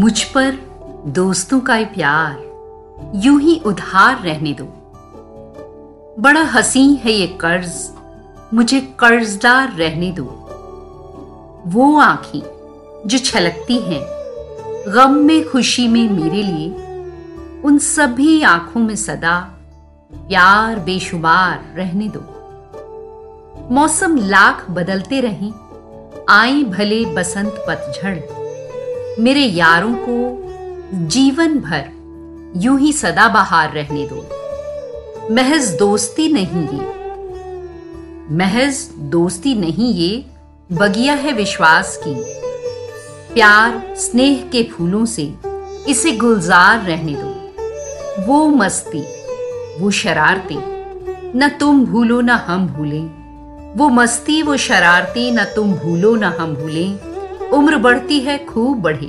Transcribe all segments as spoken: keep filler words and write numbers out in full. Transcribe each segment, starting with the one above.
मुझ पर दोस्तों का प्यार यूं ही उधार रहने दो। बड़ा हसी है ये कर्ज, मुझे कर्जदार रहने दो। वो आंखें जो छलकती हैं गम में खुशी में मेरे लिए, उन सभी आंखों में सदा प्यार बेशुमार रहने दो। मौसम लाख बदलते रहें, आए भले बसंत पतझड़, मेरे यारों को जीवन भर यूं ही सदाबहार रहने दो। महज दोस्ती नहीं ये, महज दोस्ती नहीं ये, बगिया है विश्वास की। प्यार स्नेह के फूलों से इसे गुलजार रहने दो। वो मस्ती वो शरारतें न तुम भूलो न हम भूलें, वो मस्ती वो शरारतें न तुम भूलो न हम भूलें। उम्र बढ़ती है खूब बढ़े,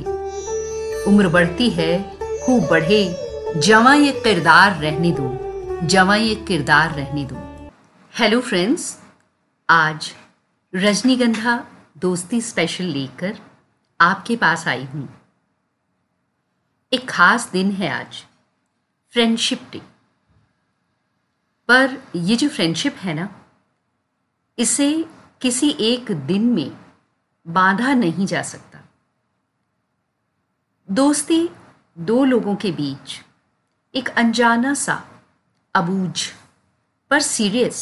उम्र बढ़ती है खूब बढ़े, जवां ये किरदार रहने दो, जवां ये किरदार रहने दो। हेलो फ्रेंड्स, आज रजनीगंधा दोस्ती स्पेशल लेकर आपके पास आई हूँ। एक खास दिन है आज, फ्रेंडशिप डे। पर ये जो फ्रेंडशिप है ना, इसे किसी एक दिन में बांधा नहीं जा सकता। दोस्ती दो लोगों के बीच एक अनजाना सा अबूझ पर सीरियस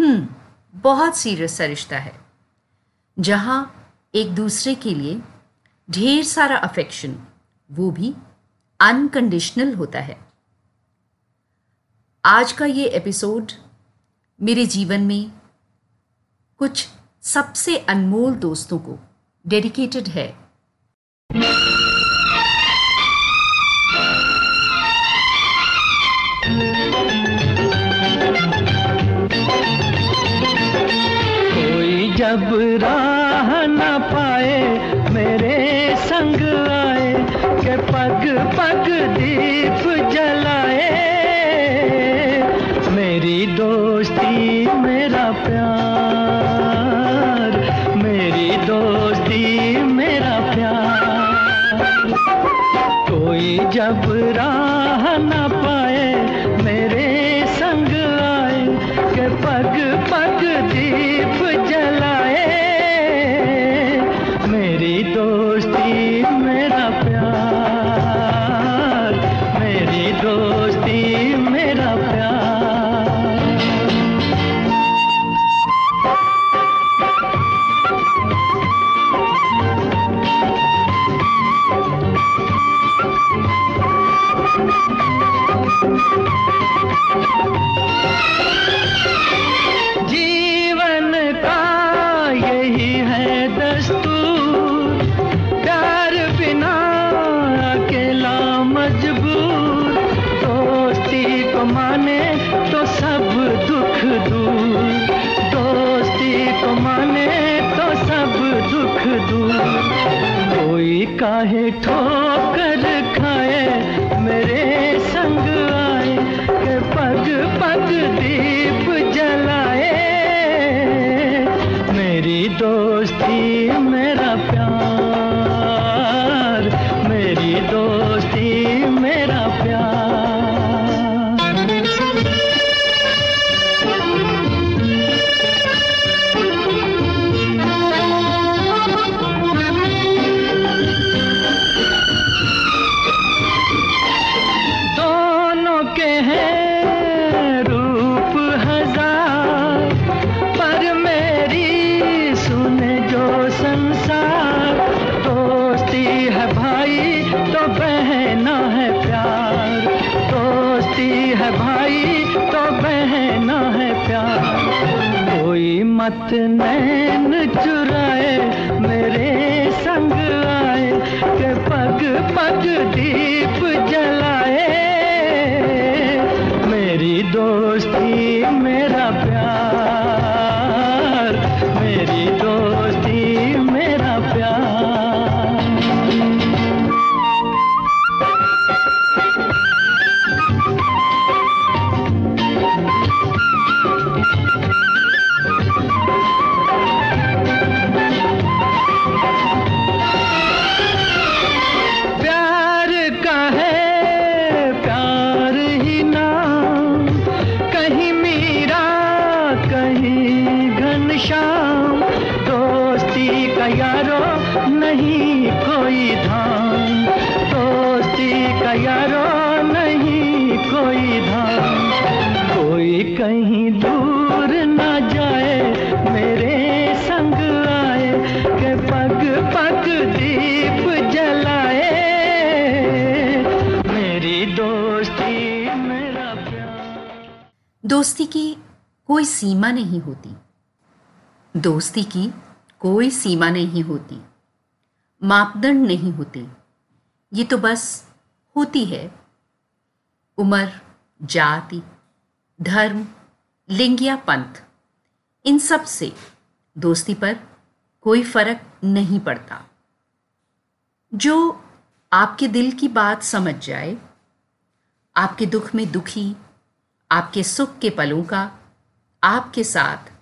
हम्म बहुत सीरियस सा रिश्ता है, जहाँ एक दूसरे के लिए ढेर सारा अफेक्शन, वो भी अनकंडीशनल होता है। आज का ये एपिसोड मेरे जीवन में कुछ सबसे अनमोल दोस्तों को डेडिकेटेड है। कोई जब राह न पाए मेरे संग आए, के पग पग दीप जलाए, मेरी दोस्ती मेरा प्यार, मेरी दोस्ती मेरा प्यार। कोई जब राह न पाए मेरे संग आए, के पग पग दीप जलाए, मेरी दोस्ती मेरा प्यार, मेरी दोस्ती मेरा प्यार। जीवन का यही है दस्तूर, प्यार बिना अकेला मजबूर, दोस्ती को माने तो सब दुख दूर, दोस्ती को माने तो सब दुख दूर। कोई काहे ठोकर खाए मेरे संग आए, के पग पग दीप जलाए, मेरी दोस्ती मेरा प्यार, मेरी दोस्ती मेरा प्यार। मत नैन चुराए मेरे संग आए, के पग पग दीप जलाए, मेरी दोस्ती मेरा प्यार, मेरी दोस्ती मेरा प्यार। नहीं कोई धाम, दोस्ती का यारो नहीं कोई धाम। कोई कहीं दूर ना जाए मेरे संग आए, के पग पग दीप जलाए मेरी दोस्ती मेरा प्यार। दोस्ती की कोई सीमा नहीं होती, दोस्ती की कोई सीमा नहीं होती, मापदंड नहीं होते, ये तो बस होती है। उम्र, जाति, धर्म, लिंग या पंथ, इन सब से दोस्ती पर कोई फर्क नहीं पड़ता। जो आपके दिल की बात समझ जाए, आपके दुख में दुखी, आपके सुख के पलों का आपके साथ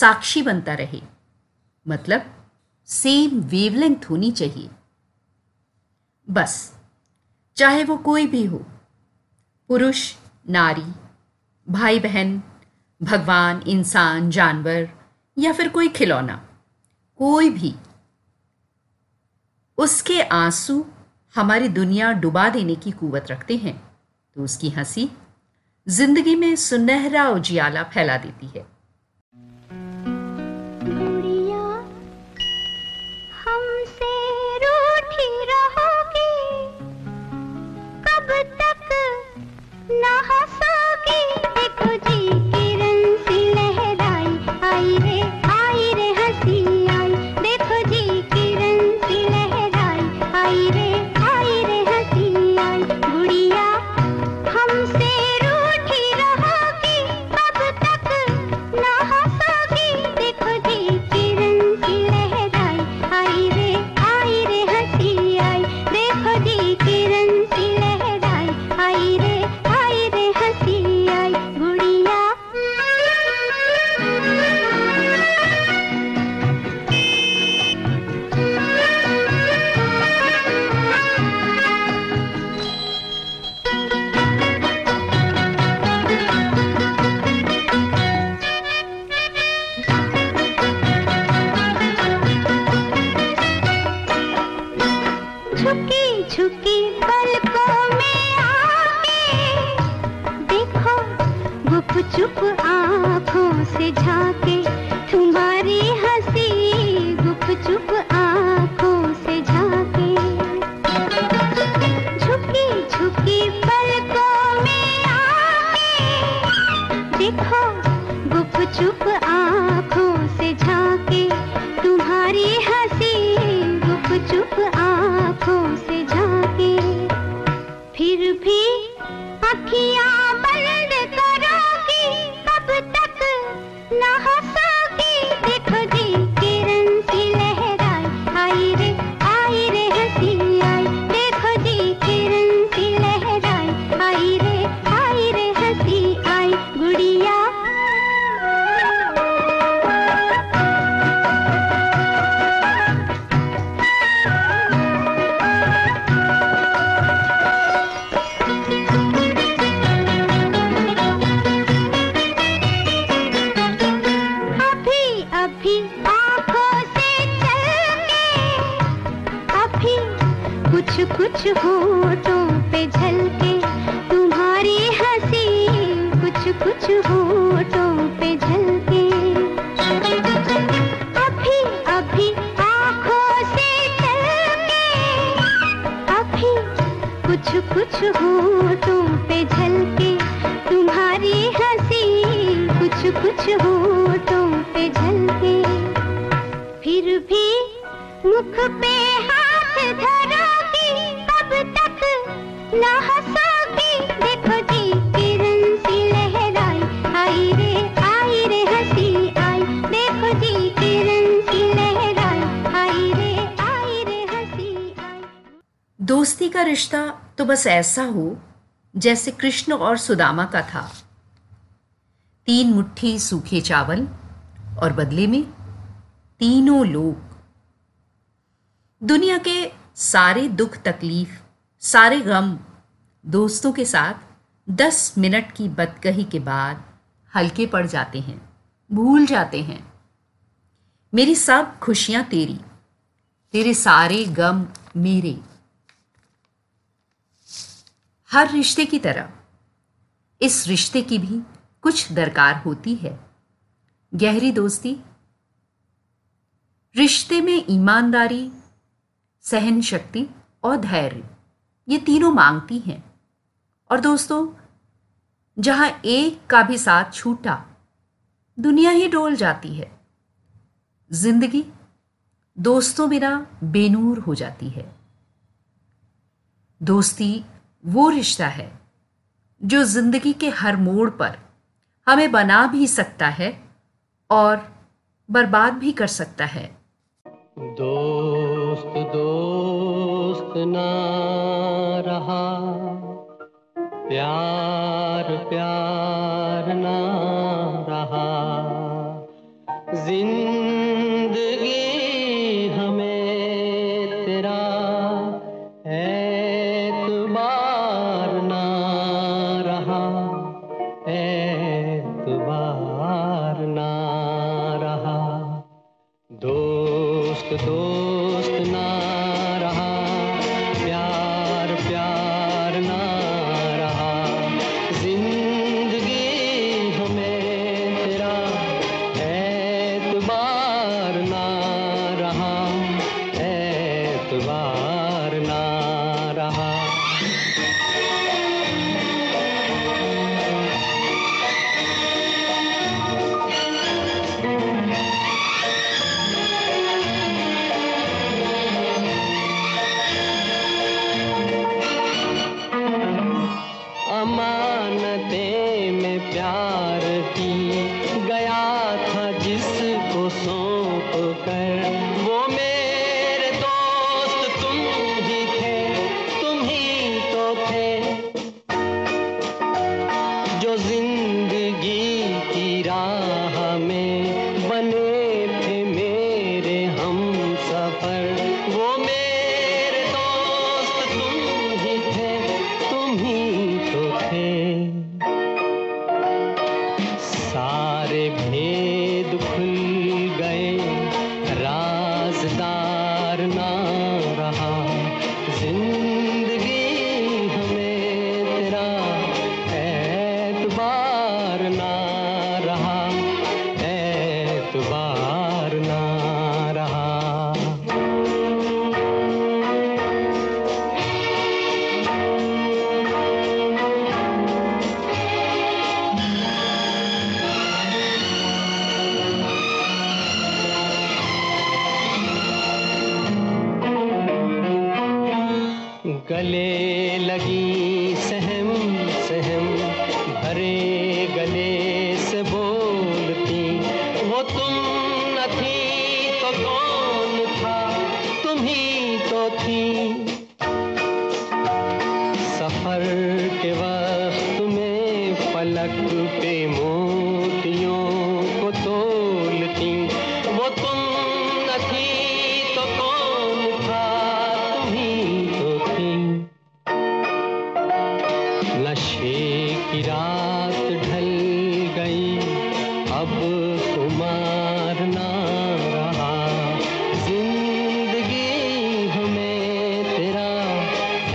साक्षी बनता रहे, मतलब सेम वेवलेंथ होनी चाहिए। बस, चाहे वो कोई भी हो, पुरुष, नारी, भाई बहन, भगवान, इंसान, जानवर या फिर कोई खिलौना, कोई भी, उसके आंसू हमारी दुनिया डुबा देने की कुवत रखते हैं, तो उसकी हंसी जिंदगी में सुनहरा उजियाला फैला देती है। दोस्ती का रिश्ता तो बस ऐसा हो जैसे कृष्ण और सुदामा का था, तीन मुट्ठी सूखे चावल और बदले में तीनों लोग। दुनिया के सारे दुख तकलीफ, सारे गम दोस्तों के साथ दस मिनट की बदकही के बाद हल्के पड़ जाते हैं, भूल जाते हैं। मेरी सब खुशियाँ तेरी, तेरे सारे गम मेरे। हर रिश्ते की तरह इस रिश्ते की भी कुछ दरकार होती है, गहरी दोस्ती, रिश्ते में ईमानदारी, सहन शक्ति और धैर्य, ये तीनों मांगती हैं। और दोस्तों, जहाँ एक का भी साथ छूटा दुनिया ही डोल जाती है, जिंदगी दोस्तों बिना बेनूर हो जाती है। दोस्ती वो रिश्ता है जो जिंदगी के हर मोड़ पर हमें बना भी सकता है और बर्बाद भी कर सकता है। दोस्त दोस्त ना रहा, प्यार प्यार ना रहा, जिंदगी हमें तेरा एतबार ना रहा, एतबार ना रहा, दोस्त दोस्त ना रहा, प्यार प्यार ना रहा, जिंदगी हमें तेरा एतबार ना रहा, एतबार ना रहा। गले लगी सहम सहम भरे गले से बोलती, वो तुम न थी तो कौन था, तुम ही तो थी, सफर के वक्त में पलक पे मोतियों को तोलती, वो तुम न थी तो कौन था, तुम ही की रात ढल गई, अब तुम्हार ना रहा, जिंदगी हमें तेरा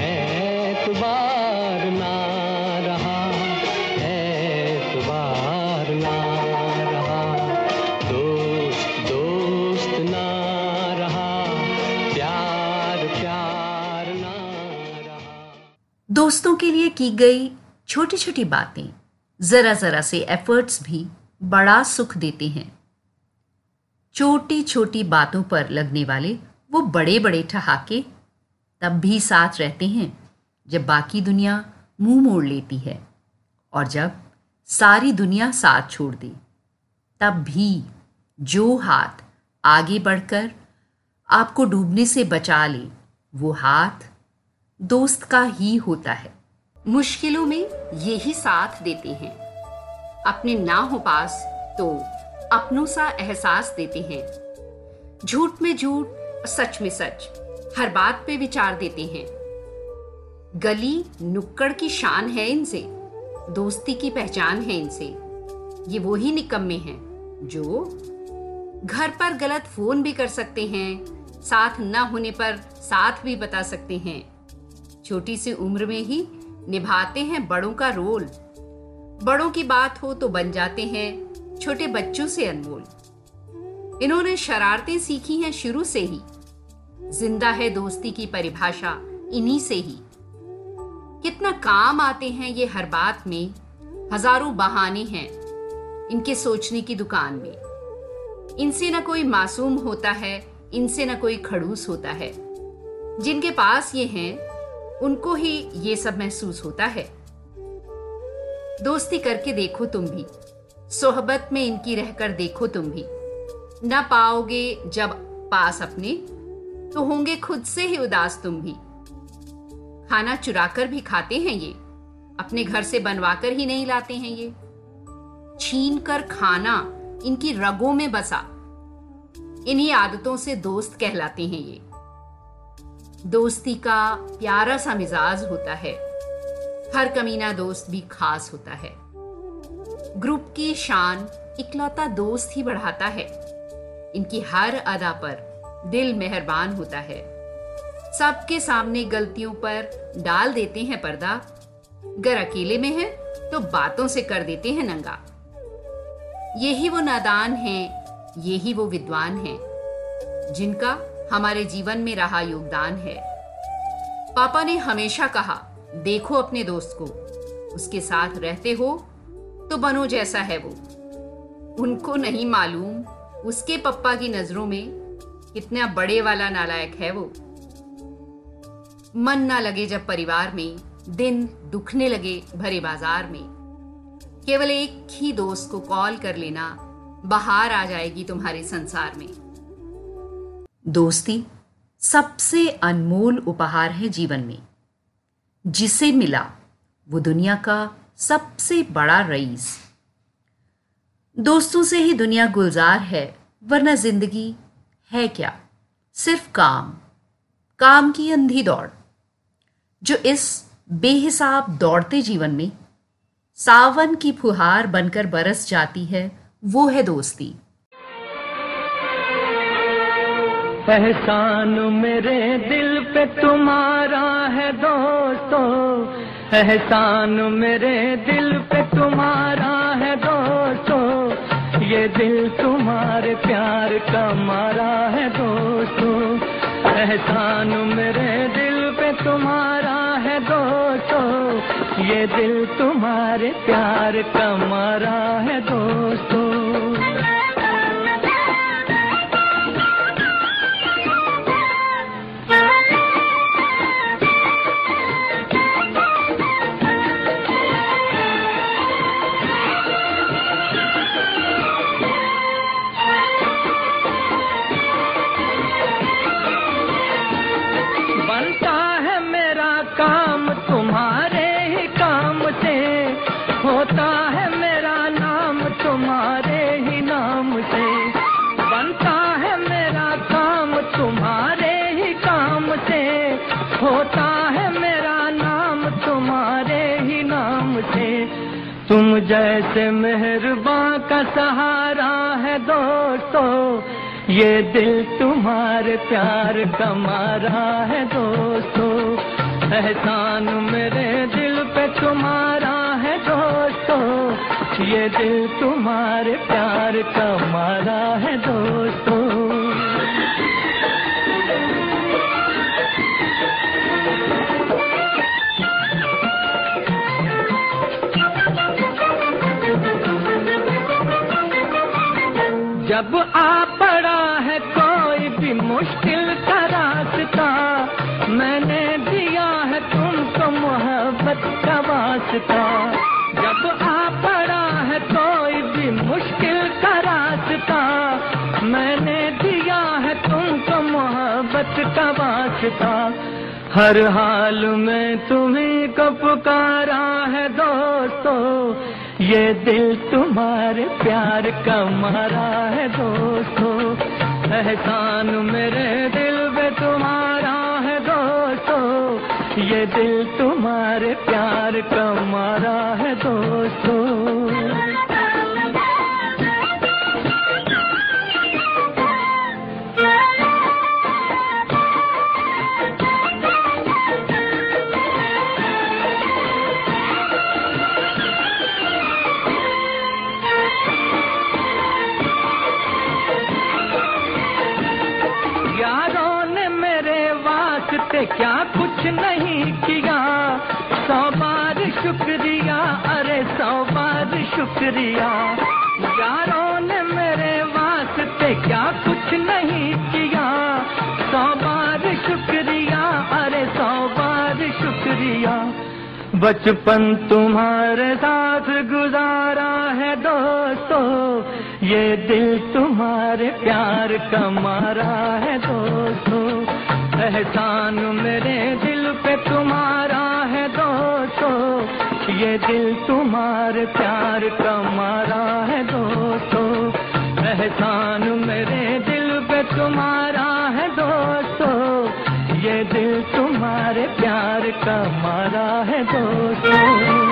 एतबार ना रहा, एतबार ना रहा, दोस्त दोस्त ना रहा, प्यार प्यार ना रहा। दोस्तों के लिए की गई छोटी छोटी बातें, जरा जरा से एफर्ट्स भी बड़ा सुख देते हैं। छोटी छोटी बातों पर लगने वाले वो बड़े बड़े ठहाके तब भी साथ रहते हैं जब बाकी दुनिया मुंह मोड़ लेती है और जब सारी दुनिया साथ छोड़ दे, तब भी जो हाथ आगे बढ़कर आपको डूबने से बचा ले, वो हाथ दोस्त का ही होता है। मुश्किलों में यही साथ देते हैं, अपने ना हो पास तो अपनों सा एहसास देते हैं, झूठ में झूठ सच में सच, हर बात पे विचार देते हैं। गली नुक्कड़ की शान है इनसे, दोस्ती की पहचान है इनसे, ये वो ही निकम्मे हैं जो घर पर गलत फोन भी कर सकते हैं, साथ न होने पर साथ भी बता सकते हैं। छोटी सी उम्र में ही निभाते हैं बड़ों का रोल। बड़ों की बात हो तो बन जाते हैं छोटे बच्चों से अनमोल। इन्होंने शरारतें सीखी हैं शुरू से ही। जिंदा है दोस्ती की परिभाषा इन्हीं से ही। कितना काम आते हैं ये हर बात में, हजारों बहाने हैं इनके सोचने की दुकान में। इनसे ना कोई मासूम होता है, इनसे ना कोई खड़ूस होता है। जिनके पास ये हैं उनको ही ये सब महसूस होता है। दोस्ती करके देखो तुम भी, सोहबत में इनकी रहकर देखो तुम भी। ना पाओगे जब पास अपने तो होंगे खुद से ही उदास तुम भी। खाना चुराकर भी खाते हैं ये, अपने घर से बनवाकर ही नहीं लाते हैं ये। छीन कर खाना इनकी रगों में बसा। इन्हीं आदतों से दोस्त कहलाते हैं ये। दोस्ती का प्यारा सा मिजाज होता है, हर कमीना दोस्त भी खास होता है। ग्रुप की शान इकलौता दोस्त ही बढ़ाता है। इनकी हर अदा पर दिल मेहरबान होता है। सबके सामने गलतियों पर डाल देते हैं पर्दा। अगर अकेले में है तो बातों से कर देते हैं नंगा। यही वो नादान हैं, यही वो विद्वान हैं, जिनका हमारे जीवन में रहा योगदान है। पापा ने हमेशा कहा, देखो अपने दोस्त को, उसके साथ रहते हो तो बनो जैसा है वो। उनको नहीं मालूम उसके पप्पा की नजरों में कितना बड़े वाला नालायक है वो। मन ना लगे जब परिवार में, दिन दुखने लगे भरे बाजार में, केवल एक ही दोस्त को कॉल कर लेना, बाहर आ जाएगी तुम्हारे संसार में। दोस्ती सबसे अनमोल उपहार है जीवन में। जिसे मिला वो दुनिया का सबसे बड़ा रईस। दोस्तों से ही दुनिया गुलजार है, वरना जिंदगी है क्या, सिर्फ काम, काम की अंधी दौड़। जो इस बेहिसाब दौड़ते जीवन में सावन की फुहार बनकर बरस जाती है, वो है दोस्ती। एहसान मेरे दिल पे तुम्हारा है दोस्तों, एहसान मेरे दिल पे तुम्हारा है दोस्तों, ये दिल तुम्हारे प्यार का मारा है दोस्तों। एहसान मेरे दिल पे तुम्हारा है दोस्तों, ये दिल तुम्हारे प्यार का मारा है दोस्तों। तुम जैसे मेहरबान का सहारा है दोस्तों, ये दिल तुम्हारे प्यार का मारा है दोस्तों। एहसान मेरे दिल पे तुम्हारा है दोस्तों, ये दिल तुम्हारे प्यार का मारा है दोस्तों। जब आ पड़ा है कोई भी मुश्किल का रास्ता, मैंने दिया है तुमको मोहब्बत का वास्ता। जब आ पड़ा है कोई भी मुश्किल का रास्ता, मैंने दिया है तुमको मोहब्बत का वास्ता। हर हाल में तुम्हीं को पुकारा है दोस्तों, ये दिल तुम्हारे प्यार का मारा है दोस्तों। एहसान मेरे दिल पे तुम्हारा है दोस्तों, ये दिल तुम्हारे प्यार का मारा है दोस्तों। से क्या कुछ नहीं किया, सौ बार शुक्रिया, अरे सौ बार शुक्रिया। यारों ने मेरे वास्ते क्या कुछ नहीं किया, सौ बार शुक्रिया, अरे सौ बार शुक्रिया। बचपन तुम्हारे साथ गुजारा है दोस्तों, ये दिल तुम्हारे प्यार का मारा है दोस्तों। एहसान मेरे दिल पे तुम्हारा है दोस्तों, ये दिल तुम्हारे प्यार का मारा है दोस्तों। एहसान मेरे दिल पे तुम्हारा है दोस्तों, ये दिल तुम्हारे प्यार का मारा है दोस्तों।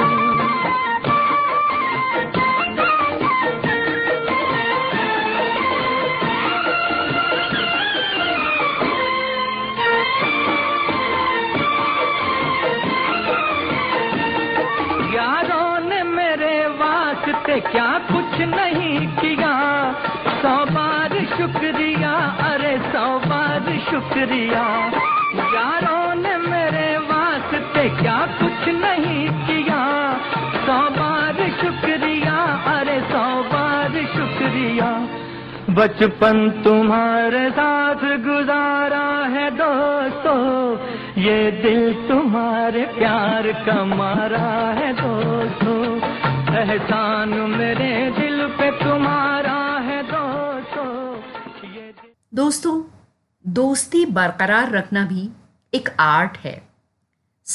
यारों ने मेरे वास्ते क्या कुछ नहीं किया, सौ बार शुक्रिया, अरे सौ बार शुक्रिया। यारों ने मेरे वास्ते क्या कुछ नहीं किया, सौ बार शुक्रिया, अरे सौ बार शुक्रिया। बचपन तुम्हारे साथ गुजारा है दोस्तों, ये दिल तुम्हारे प्यार का मारा है दोस्तों। एहसान मेरे दिल पे तुम्हारा है दोस्तों, ये दोस्तों। दोस्ती बरकरार रखना भी एक आर्ट है।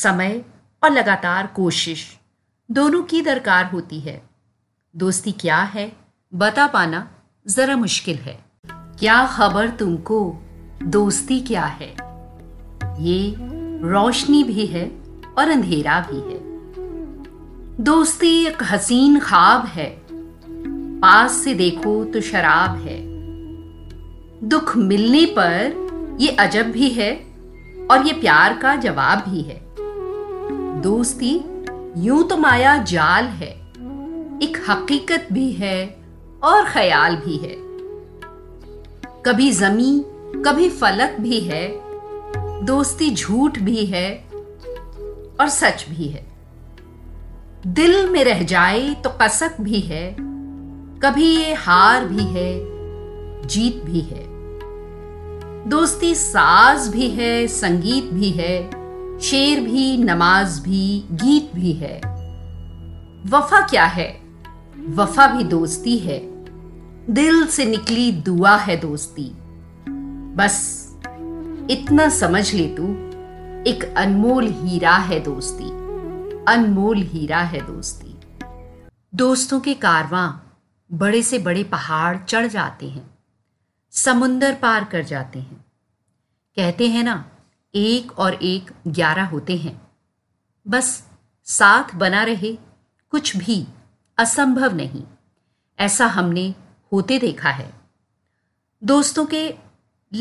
समय और लगातार कोशिश दोनों की दरकार होती है। दोस्ती क्या है बता पाना ज़रा मुश्किल है। क्या खबर तुमको दोस्ती क्या है? ये रोशनी भी है और अंधेरा भी है। दोस्ती एक हसीन ख्वाब है, पास से देखो तो शराब है। दुख मिलने पर ये अजब भी है और ये प्यार का जवाब भी है। दोस्ती यूं तो माया जाल है, एक हकीकत भी है और ख्याल भी है। कभी जमी कभी फलक भी है, दोस्ती झूठ भी है और सच भी है। दिल में रह जाए तो कसक भी है, कभी ये हार भी है जीत भी है। दोस्ती साज भी है, संगीत भी है, शेर भी, नमाज भी, गीत भी है। वफा क्या है? वफा भी दोस्ती है, दिल से निकली दुआ है दोस्ती। बस इतना समझ ले तू, एक अनमोल हीरा है दोस्ती, अनमोल हीरा है दोस्ती। दोस्तों के कारवां बड़े से बड़े पहाड़ चढ़ जाते हैं, समुंदर पार कर जाते हैं। कहते हैं ना, एक और एक ग्यारह होते हैं। बस साथ बना रहे, कुछ भी असंभव नहीं, ऐसा हमने होते देखा है। दोस्तों के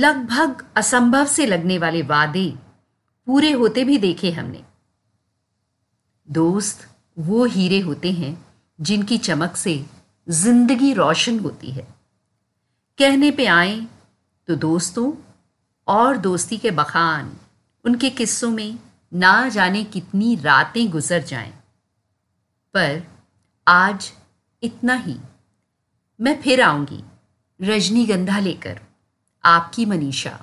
लगभग असंभव से लगने वाले वादे पूरे होते भी देखे हमने। दोस्त वो हीरे होते हैं जिनकी चमक से जिंदगी रोशन होती है। कहने पे आए तो दोस्तों और दोस्ती के बखान, उनके किस्सों में ना जाने कितनी रातें गुजर जाएं। पर आज इतना ही। मैं फिर आऊंगी रजनीगंधा लेकर। आपकी मनीषा।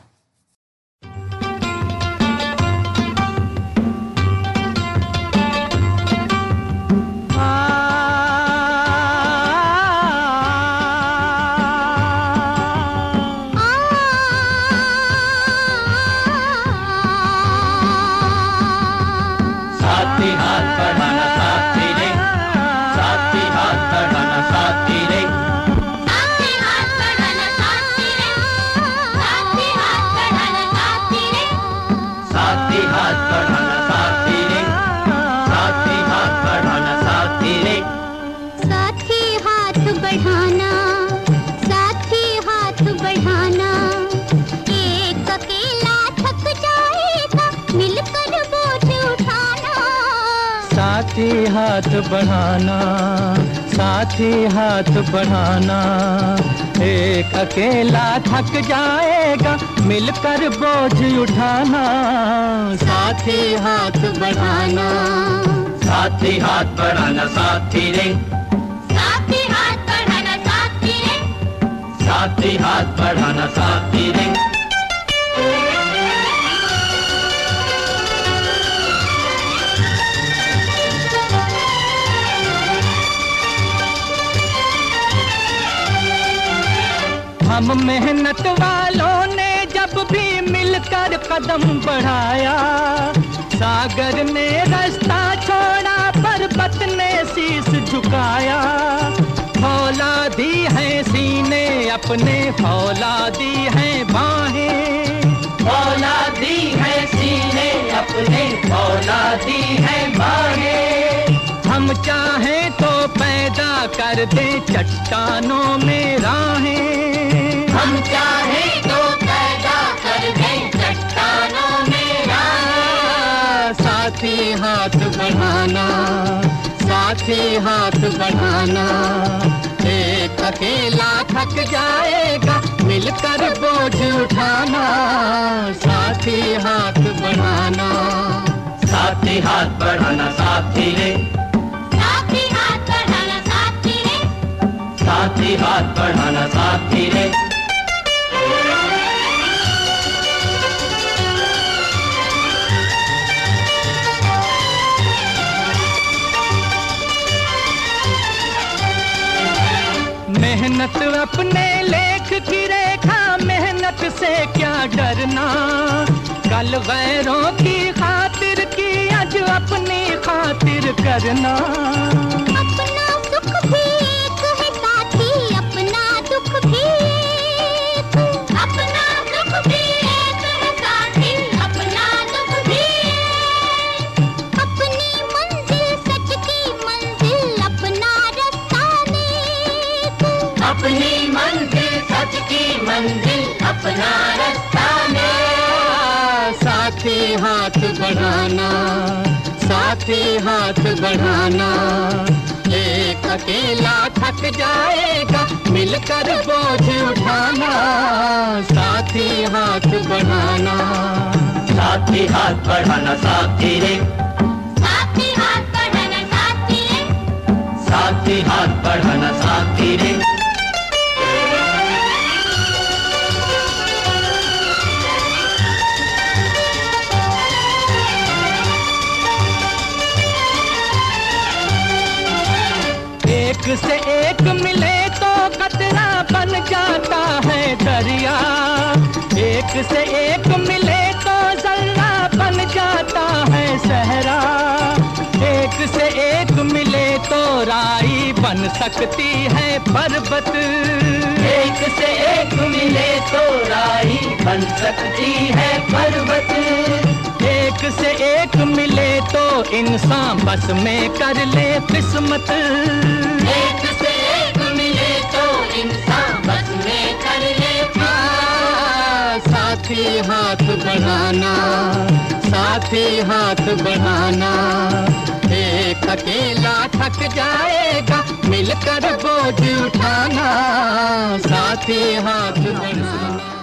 साथी हाथ बढ़ाना, साथी हाथ बढ़ाना, एक अकेला थक जाएगा मिलकर बोझ उठाना, साथी हाथ बढ़ाना, साथी हाथ बढ़ाना, साथी रे साथी हाथ बढ़ाना, साथी रे साथी हाथ बढ़ाना, साथी रे। हम मेहनत वालों ने जब भी मिलकर कदम बढ़ाया, सागर ने रास्ता छोड़ा, पर्वत ने शीश झुकाया, फौला दी है सीने अपने, फौला दी है बाहें, फौला दी है सीने अपने, फौला दी है बाहें। हम चाहें तो पैदा कर दे चट्टानों में राहें, हम चाहे तो पैदा कर दें चट्टानों में राहें। साथी हाथ बढ़ाना, साथी हाथ बढ़ाना, एक अकेला थक जाएगा मिलकर बोझ उठाना, साथी हाथ बढ़ाना, साथी हाथ बढ़ाना, साथी रे साथी हाथ बढ़ाना, साथी रे साथी हाथ बढ़ाना, साथी रे। मेहनत अपने लेख की रेखा, मेहनत से क्या डरना, कल वैरों की खातिर की आज अपनी खातिर करना, अपना सुख भी एक है साथी, अपना दुख भी एक, अपना दुख भी एक है साथी, अपना दुख भी एक। अपनी मंजिल सच की मंजिल, अपना रास्ता नेक, अपनी मंजिल सच की मंजिल, अपना रास्ता नेक। साथी हाथ बढ़ाना, साथी हाथ बढ़ाना, एक अकेला थक जाएगा मिलकर बोझ उठाना, साथी हाथ बढ़ाना, साथी हाथ बढ़ाना, साथी रे साथी हाथ बढ़ाना, साथी रे साथी हाथ बढ़ाना, साथी रे। एक से एक मिले तो कतरा बन जाता है दरिया, एक से एक मिले तो जर्रा बन जाता है सहरा, एक से एक मिले तो राई बन सकती है पर्वत, एक से एक मिले तो राई बन सकती है पर्वत, एक से एक मिले तो इंसान बस में कर ले किस्मत, एक से एक मिले तो इंसान बस में कर ले। साथी हाथ बढ़ाना, साथी हाथ बढ़ाना, एक अकेला थक जाएगा मिलकर बोझ उठाना, साथी हाथ बढ़ाना।